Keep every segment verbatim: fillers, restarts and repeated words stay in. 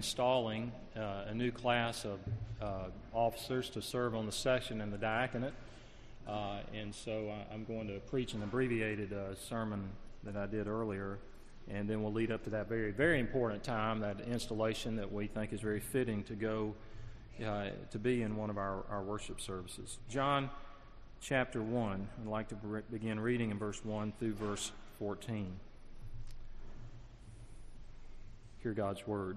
installing uh, a new class of uh, officers to serve on the session and the diaconate. Uh, and so I, I'm going to preach an abbreviated uh, sermon that I did earlier, and then we'll lead up to that very, very important time, that installation that we think is very fitting to go uh, to be in one of our, our worship services. John chapter one, I'd like to re- begin reading in verse one through verse fourteen. Hear God's word.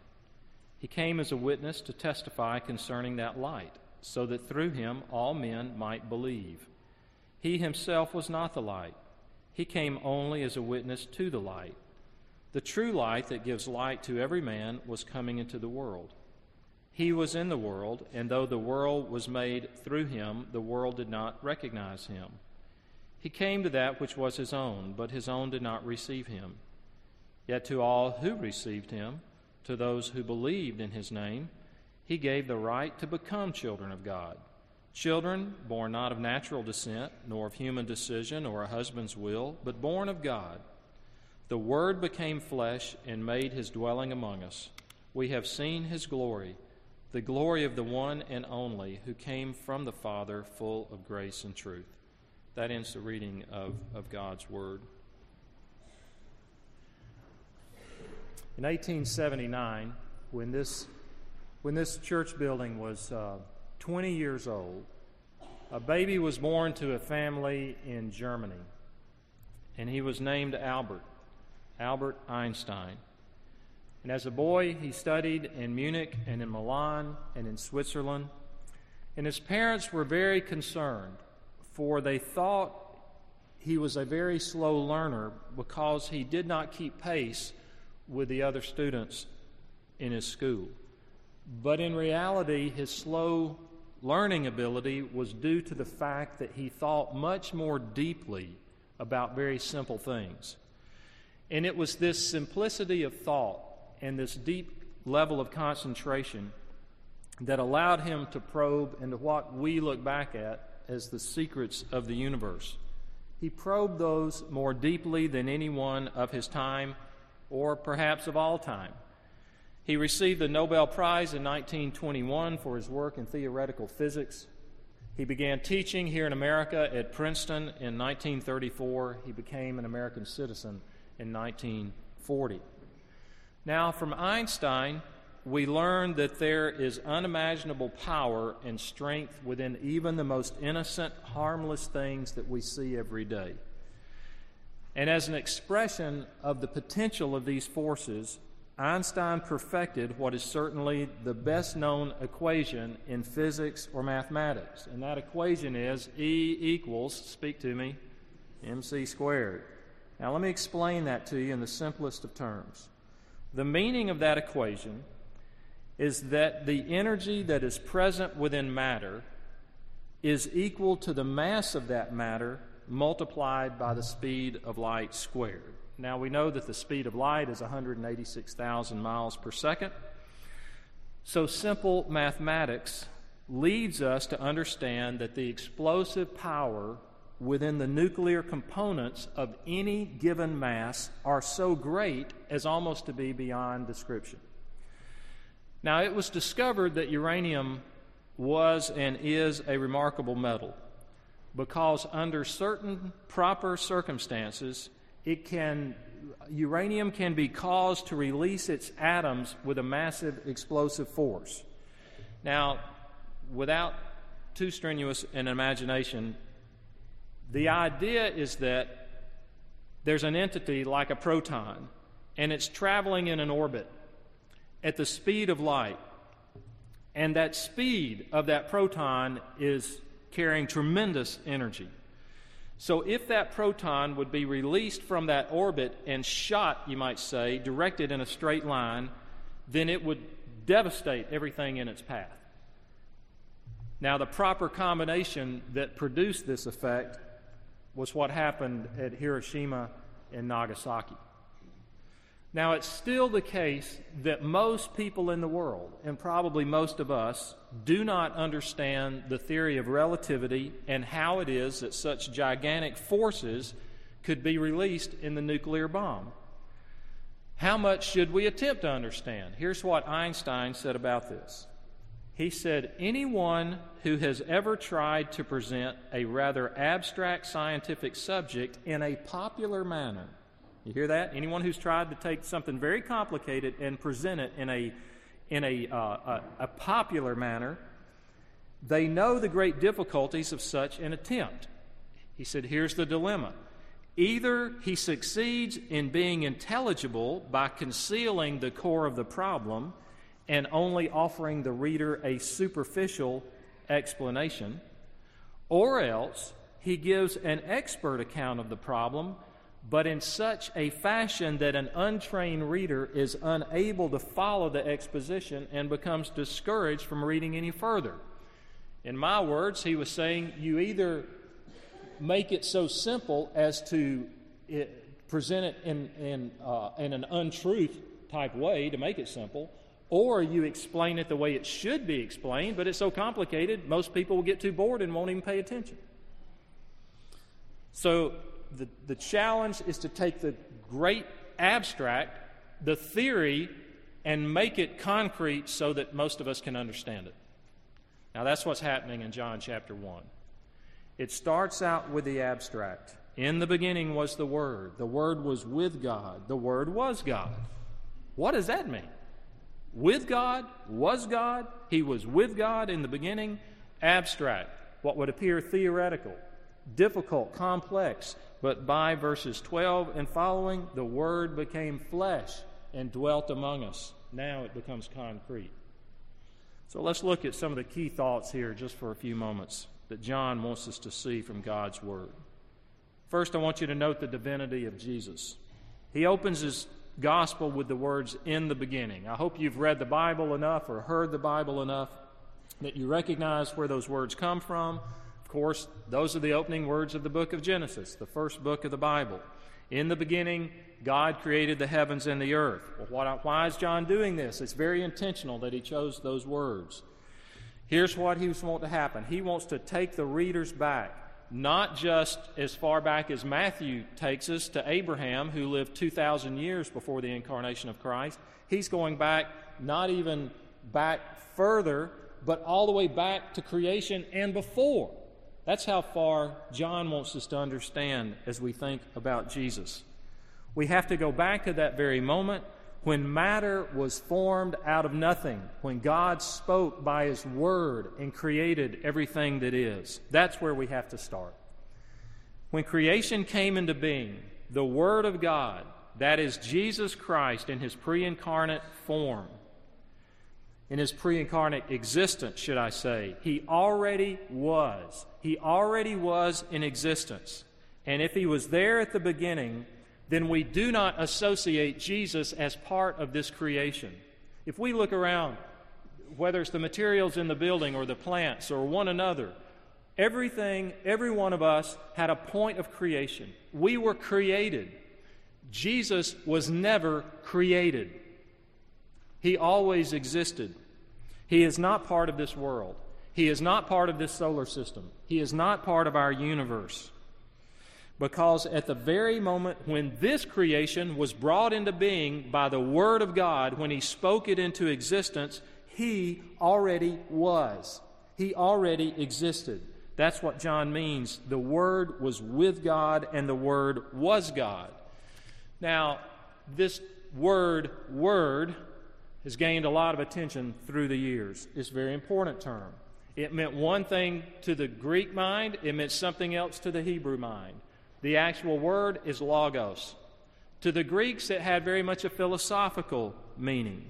He came as a witness to testify concerning that light, so that through him all men might believe. He himself was not the light. He came only as a witness to the light. The true light that gives light to every man was coming into the world. He was in the world, and though the world was made through him, the world did not recognize him. He came to that which was his own, but his own did not receive him. Yet to all who received him, to those who believed in his name, he gave the right to become children of God, children born not of natural descent, nor of human decision or a husband's will, but born of God. The Word became flesh and made his dwelling among us. We have seen his glory, the glory of the one and only who came from the Father, full of grace and truth. That ends the reading of, of God's Word. In eighteen seventy-nine, when this, when this church building was uh, twenty years old, a baby was born to a family in Germany, and he was named Albert, Albert Einstein. And as a boy, he studied in Munich and in Milan and in Switzerland. And his parents were very concerned, for they thought he was a very slow learner because he did not keep pace with the other students in his school. But in reality, his slow learning ability was due to the fact that he thought much more deeply about very simple things. And it was this simplicity of thought and this deep level of concentration that allowed him to probe into what we look back at as the secrets of the universe. He probed those more deeply than anyone of his time, or perhaps of all time. He received the Nobel Prize in nineteen twenty-one for his work in theoretical physics. He began teaching here in America at Princeton in nineteen thirty-four. He became an American citizen in nineteen forty. Now, from Einstein, we learn that there is unimaginable power and strength within even the most innocent, harmless things that we see every day. And as an expression of the potential of these forces, Einstein perfected what is certainly the best-known equation in physics or mathematics. And that equation is E equals, speak to me, mc squared. Now let me explain that to you in the simplest of terms. The meaning of that equation is that the energy that is present within matter is equal to the mass of that matter multiplied by the speed of light squared. Now, we know that the speed of light is one hundred eighty-six thousand miles per second. So simple mathematics leads us to understand that the explosive power within the nuclear components of any given mass are so great as almost to be beyond description. Now, it was discovered that uranium was and is a remarkable metal, because under certain proper circumstances, it can, uranium can be caused to release its atoms with a massive explosive force. Now, without too strenuous an imagination, the idea is that there's an entity like a proton, and it's traveling in an orbit at the speed of light, and that speed of that proton is carrying tremendous energy. So if that proton would be released from that orbit and shot, you might say, directed in a straight line, then it would devastate everything in its path. Now, the proper combination that produced this effect was what happened at Hiroshima and Nagasaki. Now, it's still the case that most people in the world, and probably most of us, do not understand the theory of relativity and how it is that such gigantic forces could be released in the nuclear bomb. How much should we attempt to understand? Here's what Einstein said about this. He said, "Anyone who has ever tried to present a rather abstract scientific subject in a popular manner," you hear that? Anyone who's tried to take something very complicated and present it in a, in a, uh, a, a popular manner, they know the great difficulties of such an attempt. He said, here's the dilemma. Either he succeeds in being intelligible by concealing the core of the problem and only offering the reader a superficial explanation, or else he gives an expert account of the problem, but in such a fashion that an untrained reader is unable to follow the exposition and becomes discouraged from reading any further. In my words, he was saying, you either make it so simple as to it, present it in, in, uh, in an untruth type way to make it simple, or you explain it the way it should be explained, but it's so complicated, most people will get too bored and won't even pay attention. So, The, the challenge is to take the great abstract, the theory, and make it concrete so that most of us can understand it. Now, that's what's happening in John chapter one. It starts out with the abstract. In the beginning was the Word. The Word was with God. The Word was God. What does that mean? With God, was God, He was with God in the beginning. Abstract, what would appear theoretical, difficult, complex, but by verses twelve and following, the Word became flesh and dwelt among us. Now it becomes concrete. So let's look at some of the key thoughts here just for a few moments that John wants us to see from God's Word. First, I want you to note the divinity of Jesus. He opens his gospel with the words, "In the beginning." I hope you've read the Bible enough or heard the Bible enough that you recognize where those words come from. Of course, those are the opening words of the book of Genesis, the first book of the Bible. In the beginning, God created the heavens and the earth. Well, why is John doing this? It's very intentional that he chose those words. Here's what he wants to happen. He wants to take the readers back, not just as far back as Matthew takes us to Abraham, who lived two thousand years before the incarnation of Christ. He's going back, not even back further, but all the way back to creation and before. That's how far John wants us to understand as we think about Jesus. We have to go back to that very moment when matter was formed out of nothing, when God spoke by His Word and created everything that is. That's where we have to start. When creation came into being, the Word of God, that is Jesus Christ in His pre-incarnate form, in His pre-incarnate existence, should I say, He already was. He already was in existence. And if He was there at the beginning, then we do not associate Jesus as part of this creation. If we look around, whether it's the materials in the building or the plants or one another, everything, every one of us had a point of creation. We were created. Jesus was never created. He always existed. He is not part of this world. He is not part of this solar system. He is not part of our universe. Because at the very moment when this creation was brought into being by the Word of God, when He spoke it into existence, He already was. He already existed. That's what John means. The Word was with God, and the Word was God. Now, this word, word, has gained a lot of attention through the years. It's a very important term. It meant one thing to the Greek mind. It meant something else to the Hebrew mind. The actual word is logos. To the Greeks, it had very much a philosophical meaning.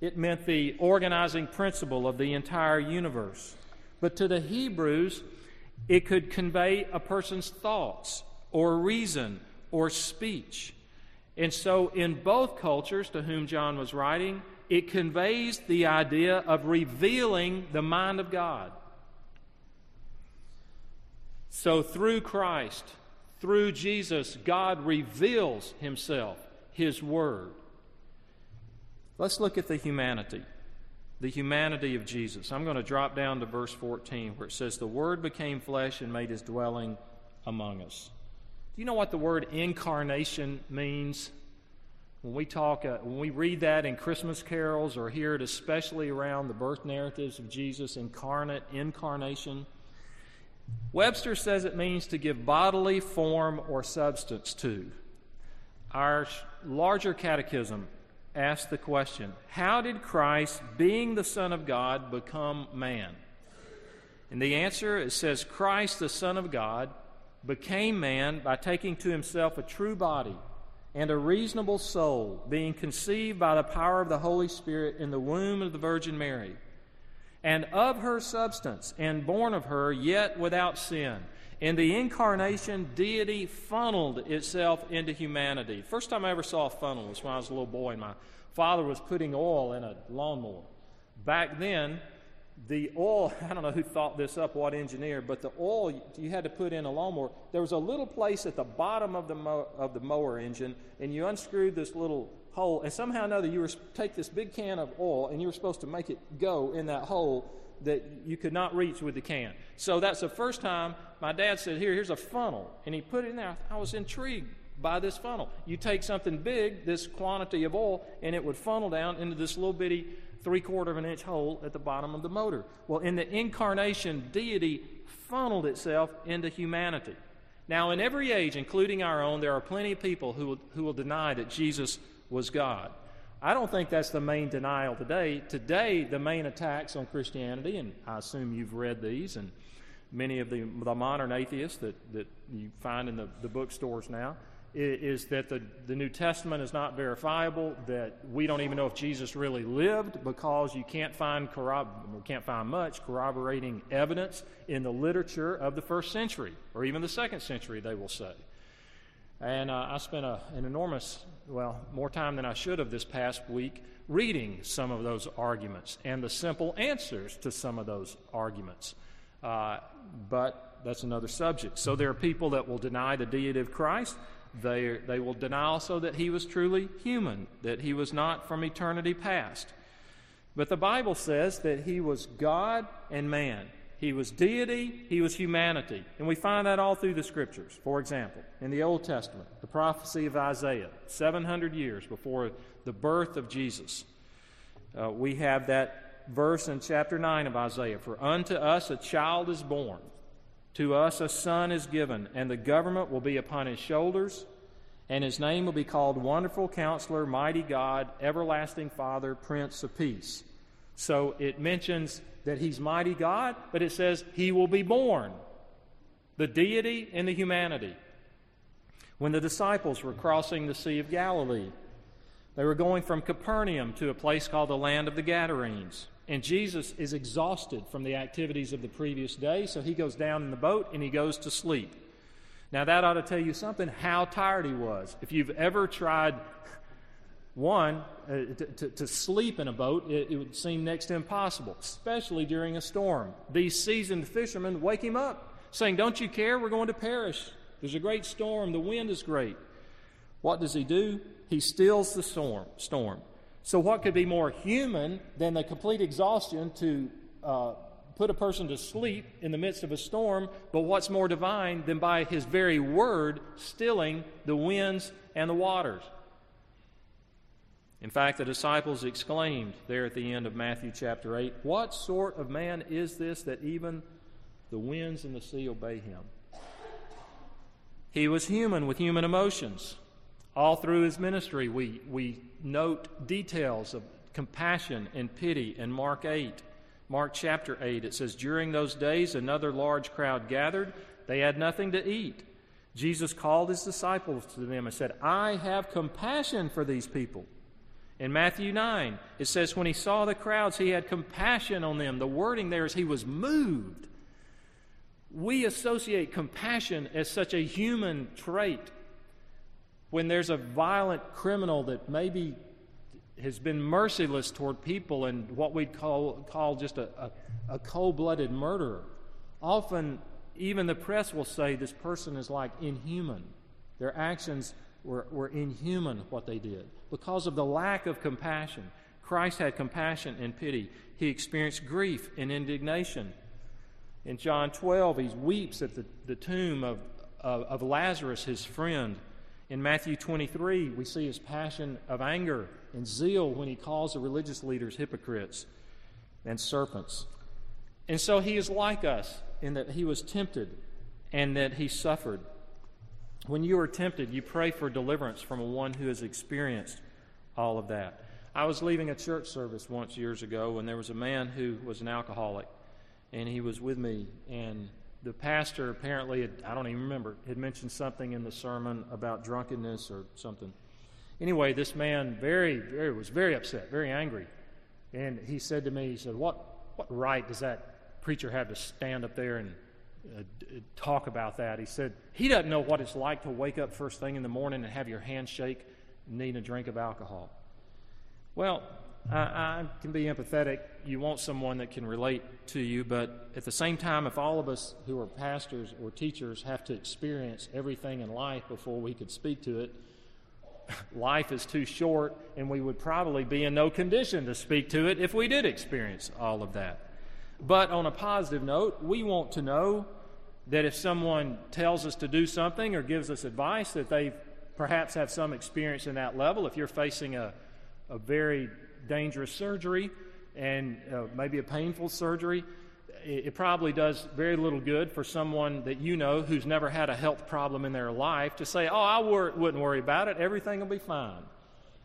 It meant the organizing principle of the entire universe. But to the Hebrews, it could convey a person's thoughts or reason or speech. And so in both cultures to whom John was writing, it conveys the idea of revealing the mind of God. So through Christ, through Jesus, God reveals himself, his word. Let's look at the humanity, the humanity of Jesus. I'm going to drop down to verse fourteen where it says, "The Word became flesh and made his dwelling among us." Do you know what the word incarnation means? When we talk, uh, when we read that in Christmas carols or hear it especially around the birth narratives of Jesus, incarnate, incarnation, Webster says it means to give bodily form or substance to. Our larger catechism asks the question, how did Christ, being the Son of God, become man? And the answer, it says, Christ, the Son of God, became man by taking to himself a true body and a reasonable soul, being conceived by the power of the Holy Spirit in the womb of the Virgin Mary, and of her substance, and born of her, yet without sin. In the incarnation, deity funneled itself into humanity. First time I ever saw a funnel was when I was a little boy, and my father was putting oil in a lawnmower. Back then, the oil, I don't know who thought this up, what engineer, but the oil you had to put in a lawnmower, there was a little place at the bottom of the, mo- of the mower engine, and you unscrewed this little hole, and somehow or another you were take this big can of oil, and you were supposed to make it go in that hole that you could not reach with the can. So that's the first time my dad said, here, here's a funnel, and he put it in there. I was intrigued by this funnel. You take something big, this quantity of oil, and it would funnel down into this little bitty three-quarter of an inch hole at the bottom of the motor. Well, in the incarnation, deity funneled itself into humanity. Now, in every age, including our own, there are plenty of people who will, who will deny that Jesus was God. I don't think that's the main denial today. Today, the main attacks on Christianity, and I assume you've read these, and many of the, the modern atheists that, that you find in the, the bookstores now, is that the, the New Testament is not verifiable, that we don't even know if Jesus really lived because you can't find corrobor- can't find much corroborating evidence in the literature of the first century, or even the second century, they will say. And uh, I spent a, an enormous, well, more time than I should have this past week reading some of those arguments and the simple answers to some of those arguments. Uh, but that's another subject. So there are people that will deny the deity of Christ. They, they will deny also that he was truly human, that he was not from eternity past. But the Bible says that he was God and man. He was deity, he was humanity. And we find that all through the Scriptures. For example, in the Old Testament, the prophecy of Isaiah, seven hundred years before the birth of Jesus, uh, we have that verse in chapter nine of Isaiah, "For unto us a child is born, to us a son is given, and the government will be upon his shoulders, and his name will be called Wonderful Counselor, Mighty God, Everlasting Father, Prince of Peace." So it mentions that he's mighty God, but it says he will be born, the deity and the humanity. When the disciples were crossing the Sea of Galilee, they were going from Capernaum to a place called the land of the Gadarenes. And Jesus is exhausted from the activities of the previous day, so he goes down in the boat and he goes to sleep. Now that ought to tell you something, how tired he was. If you've ever tried, one, uh, to, to, to sleep in a boat, it, it would seem next to impossible, especially during a storm. These seasoned fishermen wake him up, saying, "Don't you care? We're going to perish. There's a great storm. The wind is great." What does he do? He stills the storm. storm. So what could be more human than the complete exhaustion to uh, put a person to sleep in the midst of a storm, but what's more divine than by his very word stilling the winds and the waters? In fact, the disciples exclaimed there at the end of Matthew chapter eight, "What sort of man is this that even the winds and the sea obey him?" He was human with human emotions. All through his ministry, we, we note details of compassion and pity in Mark eight. Mark chapter eight, it says, "During those days, another large crowd gathered. They had nothing to eat. Jesus called his disciples to them and said, 'I have compassion for these people.'" In Matthew nine, it says, "When he saw the crowds, he had compassion on them." The wording there is he was moved. We associate compassion as such a human trait. When there's a violent criminal that maybe has been merciless toward people and what we'd call, call just a, a, a cold-blooded murderer, often Even the press will say this person is like inhuman. Their actions were, were inhuman, what they did, because of the lack of compassion. Christ had compassion and pity. He experienced grief and indignation. In John twelve, he weeps at the, the tomb of, of, of Lazarus, his friend. In Matthew twenty-three, we see his passion of anger and zeal when he calls the religious leaders hypocrites and serpents. And so he is like us in that he was tempted and that he suffered. When you are tempted, you pray for deliverance from one who has experienced all of that. I was leaving a church service once years ago, and there was a man who was an alcoholic, and he was with me, and the pastor apparently, had, I don't even remember, had mentioned something in the sermon about drunkenness or something. Anyway, this man very, very was very upset, very angry, and he said to me, he said, what, what right does that preacher have to stand up there and uh, d- talk about that? He said, he doesn't know what it's like to wake up first thing in the morning and have your hand shake and need a drink of alcohol. Well, I, I can be empathetic. You want someone that can relate to you, but at the same time, if all of us who are pastors or teachers have to experience everything in life before we could speak to it, life is too short, and we would probably be in no condition to speak to it if we did experience all of that. But on a positive note, we want to know that if someone tells us to do something or gives us advice, that they perhaps have some experience in that level. If you're facing a, a very dangerous surgery and uh, maybe a painful surgery, it, it probably does very little good for someone that you know who's never had a health problem in their life to say, oh, I wor- wouldn't worry about it, everything will be fine,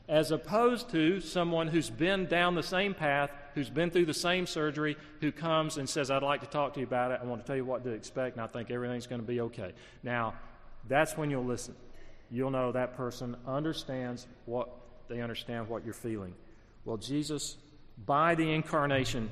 as opposed to someone who's been down the same path, who's been through the same surgery, who comes and says, I'd like to talk to you about it, I want to tell you what to expect, and I think everything's going to be okay. Now, that's when you'll listen. You'll know that person understands what they understand what you're feeling. Well, Jesus, by the incarnation,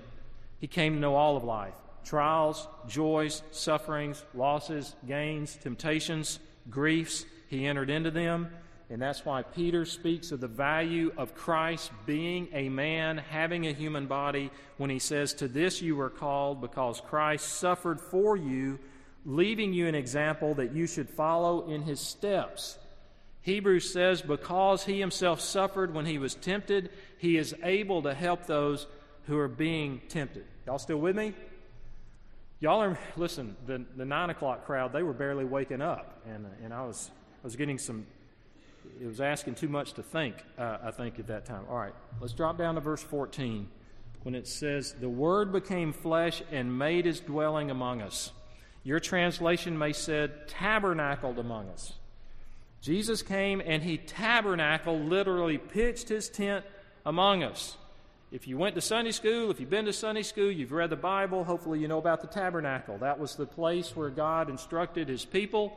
he came to know all of life. Trials, joys, sufferings, losses, gains, temptations, griefs, he entered into them. And that's why Peter speaks of the value of Christ being a man, having a human body, when he says, to this you were called, because Christ suffered for you, leaving you an example that you should follow in his steps. Hebrews says, because he himself suffered when he was tempted, he is able to help those who are being tempted. Y'all still with me? Y'all are, listen, the, the nine o'clock crowd, they were barely waking up. And and I was I was getting some, it was asking too much to think, uh, I think, at that time. All right, let's drop down to verse fourteen, when it says, the Word became flesh and made his dwelling among us. Your translation may said, tabernacled among us. Jesus came and he tabernacled, literally pitched his tent among us. If you went to Sunday school, if you've been to Sunday school, you've read the Bible, hopefully you know about the tabernacle. That was the place where God instructed his people,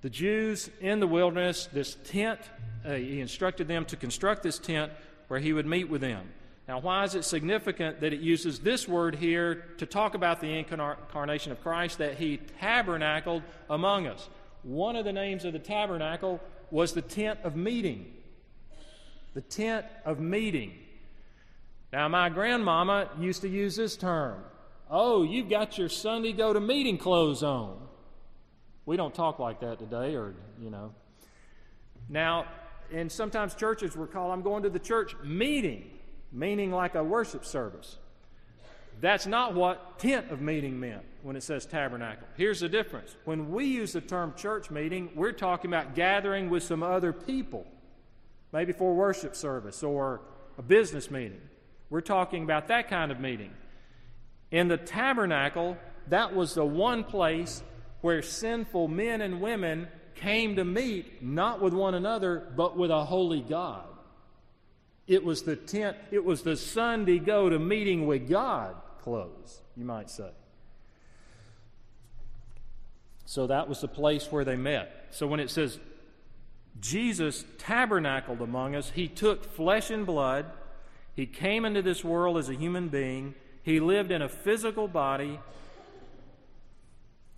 the Jews in the wilderness, this tent. Uh, he instructed them to construct this tent where he would meet with them. Now, why is it significant that it uses this word here to talk about the incarnation of Christ, that he tabernacled among us? One of the names of the tabernacle was the tent of meeting. The tent of meeting. Now, my grandmama used to use this term. Oh, you've got your Sunday go-to-meeting clothes on. We don't talk like that today, or, you know. Now, and sometimes churches were called, I'm going to the church meeting, meaning like a worship service. That's not what tent of meeting meant when it says tabernacle. Here's the difference. When we use the term church meeting, we're talking about gathering with some other people, maybe for worship service or a business meeting. We're talking about that kind of meeting. In the tabernacle, that was the one place where sinful men and women came to meet, not with one another, but with a holy God. It was the tent, it was the Sunday go to meeting with God clothes, you might say. So that was the place where they met. So when it says Jesus tabernacled among us, he took flesh and blood, he came into this world as a human being, he lived in a physical body,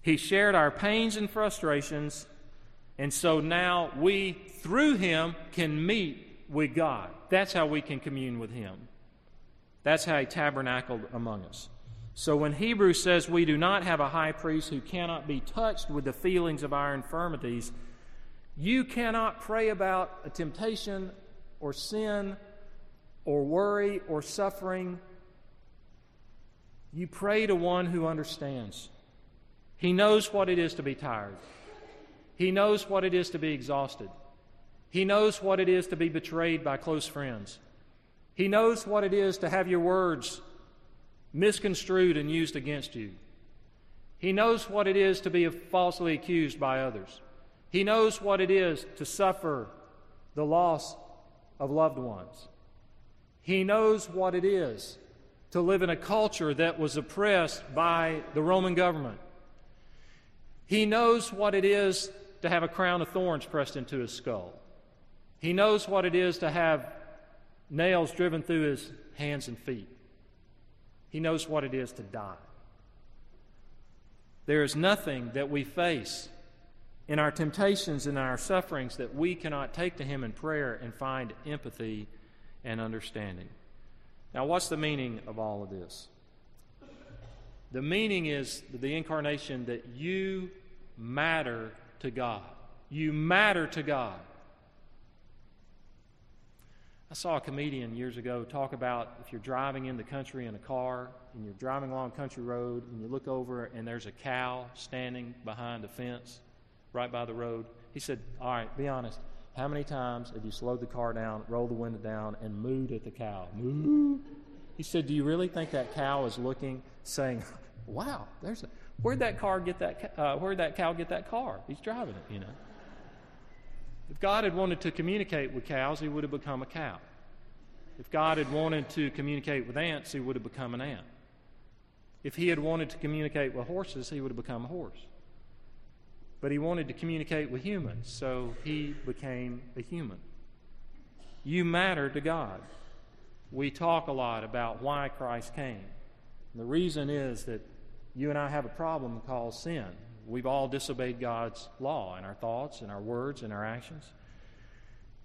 he shared our pains and frustrations, and so now we, through him, can meet with God. That's how we can commune with him. That's how he tabernacled among us. So when Hebrews says we do not have a high priest who cannot be touched with the feelings of our infirmities, you cannot pray about a temptation or sin or worry or suffering. You pray to one who understands. He knows what it is to be tired. He knows what it is to be exhausted. He knows what it is to be betrayed by close friends. He knows what it is to have your words misconstrued and used against you. He knows what it is to be falsely accused by others. He knows what it is to suffer the loss of loved ones. He knows what it is to live in a culture that was oppressed by the Roman government. He knows what it is to have a crown of thorns pressed into his skull. He knows what it is to have nails driven through his hands and feet. He knows what it is to die. There is nothing that we face in our temptations and our sufferings that we cannot take to Him in prayer and find empathy and understanding. Now, what's the meaning of all of this? The meaning is the incarnation, that you matter to God. You matter to God. I saw a comedian years ago talk about if you're driving in the country in a car and you're driving along a country road and you look over and there's a cow standing behind a fence right by the road. He said, all right, be honest. How many times have you slowed the car down, rolled the window down, and mooed at the cow? Moo. He said, do you really think that cow is looking, saying, wow, there's a, where'd that car get that, uh, where'd that cow get that car? He's driving it, you know. If God had wanted to communicate with cows, He would have become a cow. If God had wanted to communicate with ants, He would have become an ant. If He had wanted to communicate with horses, He would have become a horse. But He wanted to communicate with humans, so He became a human. You matter to God. We talk a lot about why Christ came. And the reason is that you and I have a problem called sin. We've all disobeyed God's law in our thoughts, in our words, in our actions.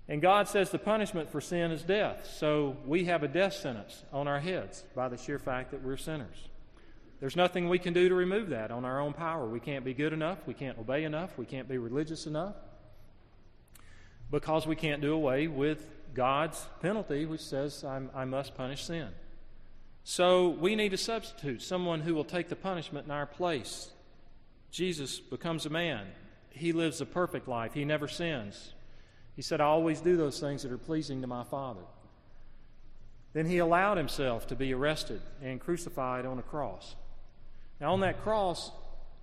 And God says the punishment for sin is death, so we have a death sentence on our heads by the sheer fact that we're sinners. There's nothing we can do to remove that on our own power. We can't be good enough. We can't obey enough. We can't be religious enough, because we can't do away with God's penalty, which says I'm, I must punish sin. So we need a substitute, someone who will take the punishment in our place. Jesus becomes a man. He lives a perfect life. He never sins. He said, I always do those things that are pleasing to my Father. Then He allowed Himself to be arrested and crucified on a cross. Now, on that cross,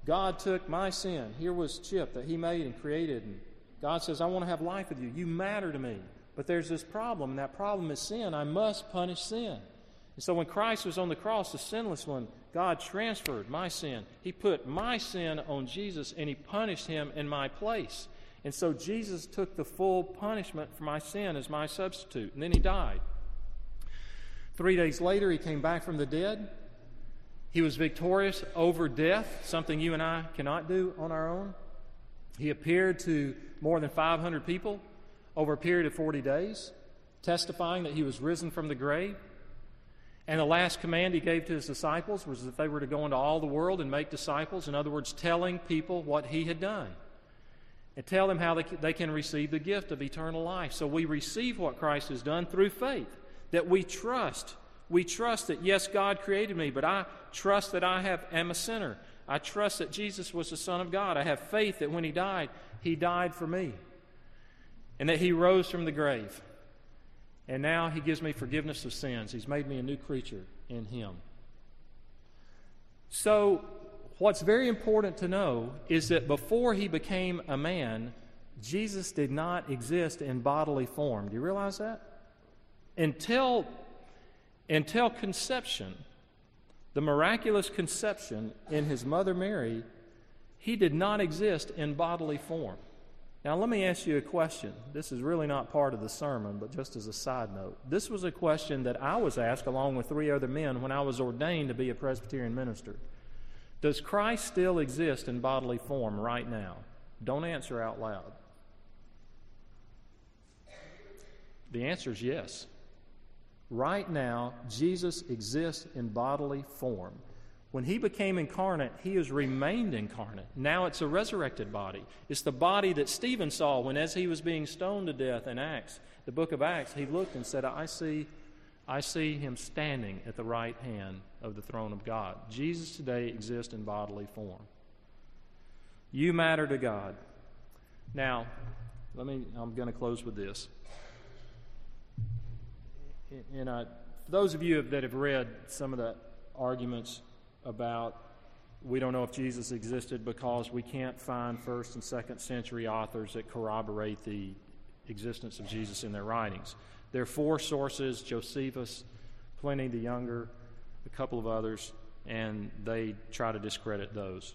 God took my sin. Here was Chip that He made and created. And God says, I want to have life with you. You matter to me. But there's this problem, and that problem is sin. I must punish sin. And so when Christ was on the cross, the sinless one, God transferred my sin. He put my sin on Jesus, and He punished Him in my place. And so Jesus took the full punishment for my sin as my substitute, and then He died. Three days later, He came back from the dead. He was victorious over death, something you and I cannot do on our own. He appeared to more than five hundred people over a period of forty days, testifying that He was risen from the grave. And the last command He gave to His disciples was that they were to go into all the world and make disciples, in other words, telling people what He had done, and tell them how they can receive the gift of eternal life. So we receive what Christ has done through faith, that we trust. We trust that, yes, God created me, but I trust that I have, am a sinner. I trust that Jesus was the Son of God. I have faith that when He died, He died for me, and that He rose from the grave. And now He gives me forgiveness of sins. He's made me a new creature in Him. So what's very important to know is that before He became a man, Jesus did not exist in bodily form. Do you realize that? Until, until conception, the miraculous conception in His mother Mary, He did not exist in bodily form. Now, let me ask you a question. This is really not part of the sermon, but just as a side note. This was a question that I was asked along with three other men when I was ordained to be a Presbyterian minister. Does Christ still exist in bodily form right now? Don't answer out loud. The answer is yes. Right now, Jesus exists in bodily form. When he became incarnate, he has remained incarnate. Now it's a resurrected body. It's the body that Stephen saw when, as he was being stoned to death in Acts, the book of Acts, he looked and said, I see, I see him standing at the right hand of the throne of God. Jesus today exists in bodily form. You matter to God. Now, let me, I'm going to close with this. And I, for those of you that have read some of the arguments about we don't know if Jesus existed because we can't find first and second century authors that corroborate the existence of Jesus in their writings. There are four sources: Josephus, Pliny the Younger, a couple of others, and they try to discredit those.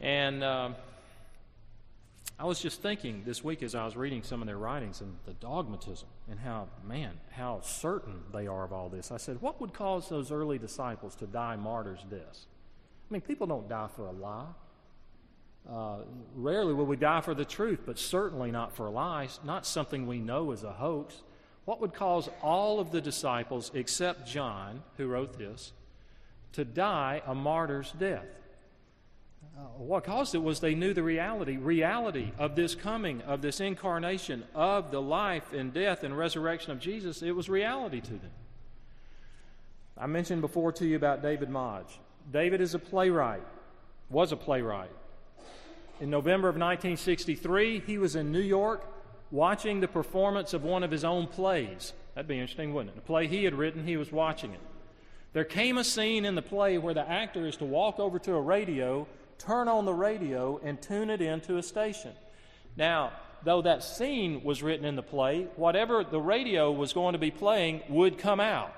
And um, I was just thinking this week as I was reading some of their writings and the dogmatism and how, man, how certain they are of all this. I said, what would cause those early disciples to die martyrs' deaths? I mean, people don't die for a lie. Uh, rarely will we die for the truth, but certainly not for lies, not something we know is a hoax. What would cause all of the disciples, except John, who wrote this, to die a martyr's death? Uh, what caused it was they knew the reality, reality of this coming, of this incarnation, of the life and death and resurrection of Jesus. It was reality to them. I mentioned before to you about David Modge. David is a playwright, was a playwright. In November of nineteen sixty-three, he was in New York watching the performance of one of his own plays. That'd be interesting, wouldn't it? A play he had written, he was watching it. There came a scene in the play where the actor is to walk over to a radio, turn on the radio, and tune it into a station. Now, though that scene was written in the play, whatever the radio was going to be playing would come out.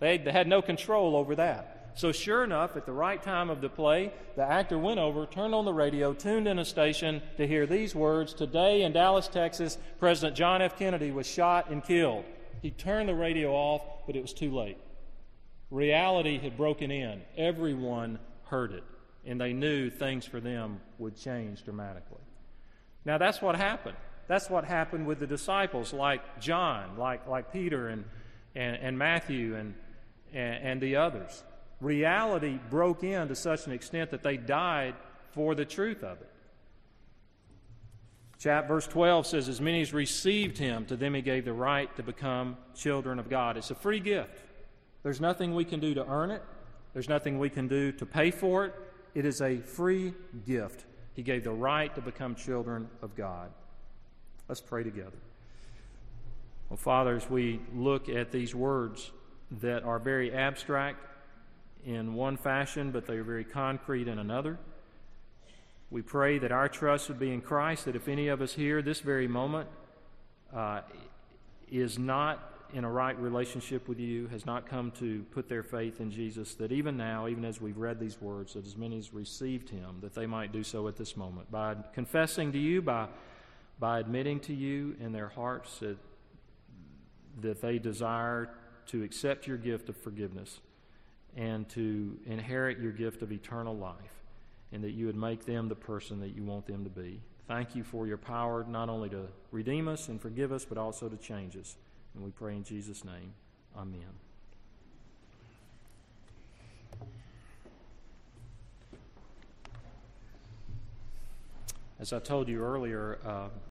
They had no control over that. So sure enough, at the right time of the play, the actor went over, turned on the radio, tuned in a station to hear these words, "Today in Dallas, Texas, President John F. Kennedy was shot and killed." He turned the radio off, but it was too late. Reality had broken in. Everyone heard it, and they knew things for them would change dramatically. Now, that's what happened. That's what happened with the disciples like John, like, like Peter and, and, and Matthew and, and, and the others. Reality broke in to such an extent that they died for the truth of it. Chapter verse twelve says, "As many as received him, to them he gave the right to become children of God." It's a free gift. There's nothing we can do to earn it. There's nothing we can do to pay for it. It is a free gift. He gave the right to become children of God. Let's pray together. Well, Father, as we look at these words that are very abstract in one fashion, but they are very concrete in another, we pray that our trust would be in Christ, that if any of us here this very moment uh, is not in a right relationship with you, has not come to put their faith in Jesus, that even now, even as we've read these words, that as many as received him, that they might do so at this moment, by confessing to you, by, by admitting to you in their hearts that, that they desire to accept your gift of forgiveness and to inherit your gift of eternal life, and that you would make them the person that you want them to be. Thank you for your power not only to redeem us and forgive us, but also to change us. And we pray in Jesus' name. Amen. As I told you earlier, uh,